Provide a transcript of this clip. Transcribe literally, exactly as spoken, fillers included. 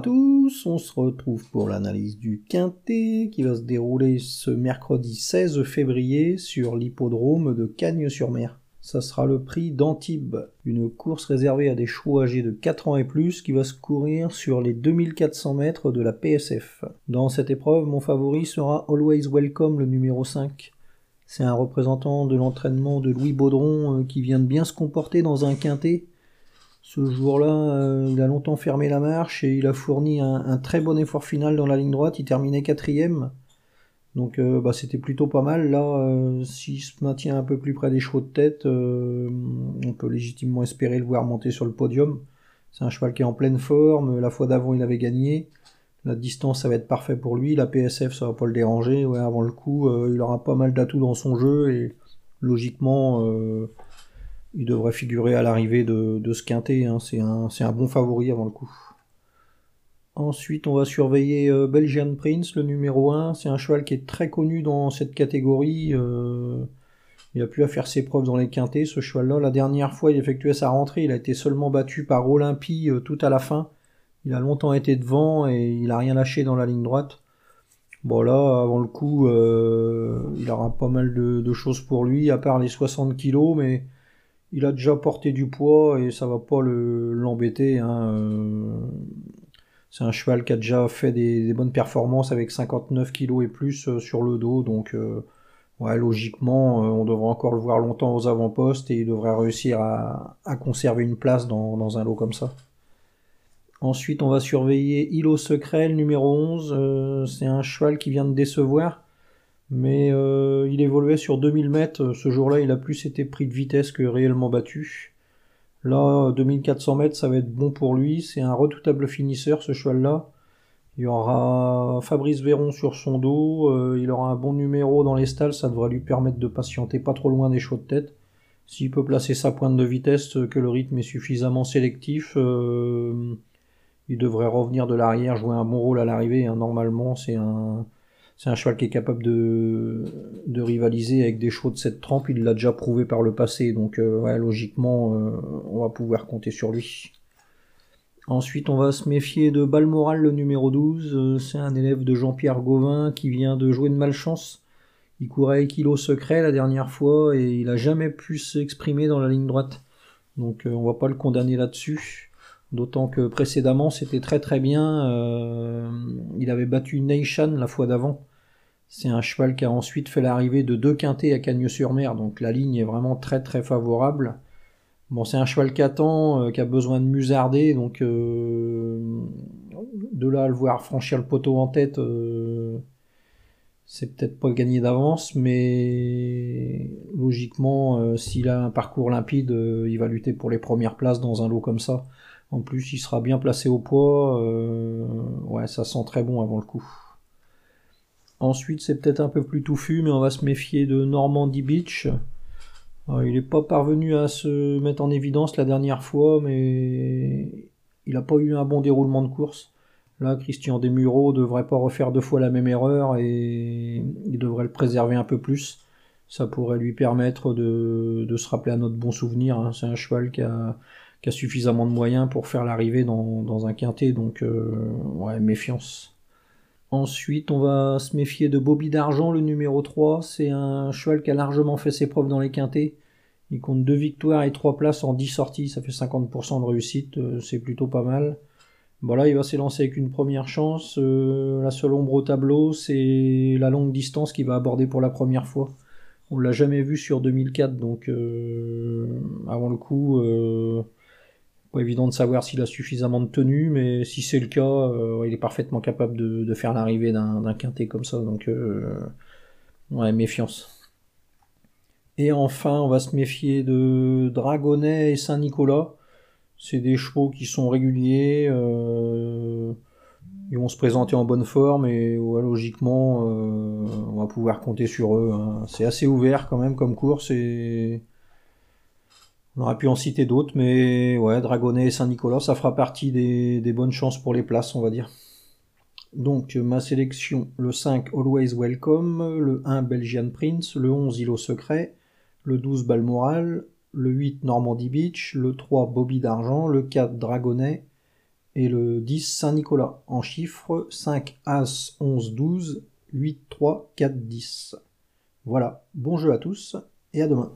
à tous, on se retrouve pour l'analyse du Quintet qui va se dérouler ce mercredi seize février sur l'hippodrome de Cagnes-sur-Mer. Ça sera le prix d'Antibes, une course réservée à des chevaux âgés de quatre ans et plus qui va se courir sur les deux mille quatre cents mètres de la P S F. Dans cette épreuve, mon favori sera Always Welcome, le numéro cinq. C'est un représentant de l'entraînement de Louis Baudron qui vient de bien se comporter dans un quintet. Ce jour-là, il a longtemps fermé la marche et il a fourni un, un très bon effort final dans la ligne droite, il terminait quatrième. Donc euh, bah, c'était plutôt pas mal. Là, euh, s'il se maintient un peu plus près des chevaux de tête, euh, on peut légitimement espérer le voir monter sur le podium. C'est un cheval qui est en pleine forme. La fois d'avant, il avait gagné. La distance, ça va être parfait pour lui. La P S F, ça va pas le déranger. Ouais, avant le coup, euh, il aura pas mal d'atouts dans son jeu. Et logiquement, euh, il devrait figurer à l'arrivée de, de ce quintet. Hein. C'est un, c'est un bon favori avant le coup. Ensuite, on va surveiller euh, Belgian Prince, le numéro un. C'est un cheval qui est très connu dans cette catégorie. Euh, il a plus à faire ses preuves dans les quintets, ce cheval-là. La dernière fois, il effectuait sa rentrée. Il a été seulement battu par Olympie euh, tout à la fin. Il a longtemps été devant et il n'a rien lâché dans la ligne droite. Bon là, avant le coup, euh, il aura pas mal de, de choses pour lui, à part les soixante kilos, mais il a déjà porté du poids et ça va pas le, l'embêter. Hein, euh... C'est un cheval qui a déjà fait des, des bonnes performances avec cinquante-neuf kilos et plus sur le dos. Donc, euh, ouais, logiquement, euh, on devrait encore le voir longtemps aux avant-postes et il devrait réussir à, à conserver une place dans, dans un lot comme ça. Ensuite, on va surveiller Îlot Secret, le numéro onze. Euh, c'est un cheval qui vient de décevoir, mais euh, il évoluait sur deux mille mètres. Ce jour-là, il a plus été pris de vitesse que réellement battu. Là, deux mille quatre cents mètres, ça va être bon pour lui. C'est un redoutable finisseur, ce cheval-là. Il y aura Fabrice Véron sur son dos. Euh, il aura un bon numéro dans les stalles. Ça devrait lui permettre de patienter pas trop loin des chevaux de tête. S'il peut placer sa pointe de vitesse, que le rythme est suffisamment sélectif, euh, il devrait revenir de l'arrière, jouer un bon rôle à l'arrivée. Hein. Normalement, c'est un, c'est un cheval qui est capable de, de rivaliser avec des chevaux de cette trempe. Il l'a déjà prouvé par le passé. Donc, euh, ouais, logiquement, euh, on va pouvoir compter sur lui. Ensuite, on va se méfier de Balmoral, le numéro douze. C'est un élève de Jean-Pierre Gauvin qui vient de jouer de malchance. Il courait avec Îlot Secret la dernière fois et il n'a jamais pu s'exprimer dans la ligne droite. Donc, euh, on ne va pas le condamner là-dessus. D'autant que précédemment, c'était très très bien. Euh, il avait battu Neishan la fois d'avant. C'est un cheval qui a ensuite fait l'arrivée de deux quintets à Cagnes-sur-Mer. Donc la ligne est vraiment très très favorable. Bon, c'est un cheval qui attend, euh, qui a besoin de musarder. Donc euh, de là à le voir franchir le poteau en tête, euh, c'est peut-être pas gagné d'avance. Mais logiquement, euh, s'il a un parcours limpide, euh, il va lutter pour les premières places dans un lot comme ça. En plus, il sera bien placé au poids. Euh, ouais, ça sent très bon avant le coup. Ensuite, c'est peut-être un peu plus touffu, mais on va se méfier de Normandie Beach. Alors, il n'est pas parvenu à se mettre en évidence la dernière fois, mais il n'a pas eu un bon déroulement de course. Là, Christian Demuro ne devrait pas refaire deux fois la même erreur et il devrait le préserver un peu plus. Ça pourrait lui permettre de, de se rappeler à notre bon souvenir. Hein. C'est un cheval qui a... qui a suffisamment de moyens pour faire l'arrivée dans, dans un quintet, donc euh, ouais, méfiance. Ensuite, on va se méfier de Bobby d'Argent, le numéro trois. C'est un cheval qui a largement fait ses preuves dans les quintets. Il compte deux victoires et trois places en dix sorties, ça fait cinquante pour cent de réussite, euh, c'est plutôt pas mal. Voilà, il va s'élancer avec une première chance. Euh, la seule ombre au tableau, c'est la longue distance qu'il va aborder pour la première fois. On ne l'a jamais vu sur deux mille quatre, donc euh, avant le coup... Euh, Pas évident de savoir s'il a suffisamment de tenue, mais si c'est le cas, euh, il est parfaitement capable de, de faire l'arrivée d'un, d'un quintet comme ça, donc euh, ouais, méfiance. Et enfin, on va se méfier de Dragonnet et Saint-Nicolas. C'est des chevaux qui sont réguliers, euh, ils vont se présenter en bonne forme, et ouais, logiquement, euh, on va pouvoir compter sur eux. Hein. C'est assez ouvert quand même comme course, et... On aurait pu en citer d'autres, mais ouais, Dragonnet et Saint-Nicolas, ça fera partie des, des bonnes chances pour les places, on va dire. Donc, ma sélection, le cinq, Always Welcome, le un, Belgian Prince, le onze, Îlot Secret, le douze, Balmoral, le huit, Normandie Beach, le trois, Bobby d'Argent, le quatre, Dragonnet, et le dix Saint-Nicolas en chiffres cinq, As, onze, douze, huit, trois, quatre, dix. Voilà, bon jeu à tous et à demain.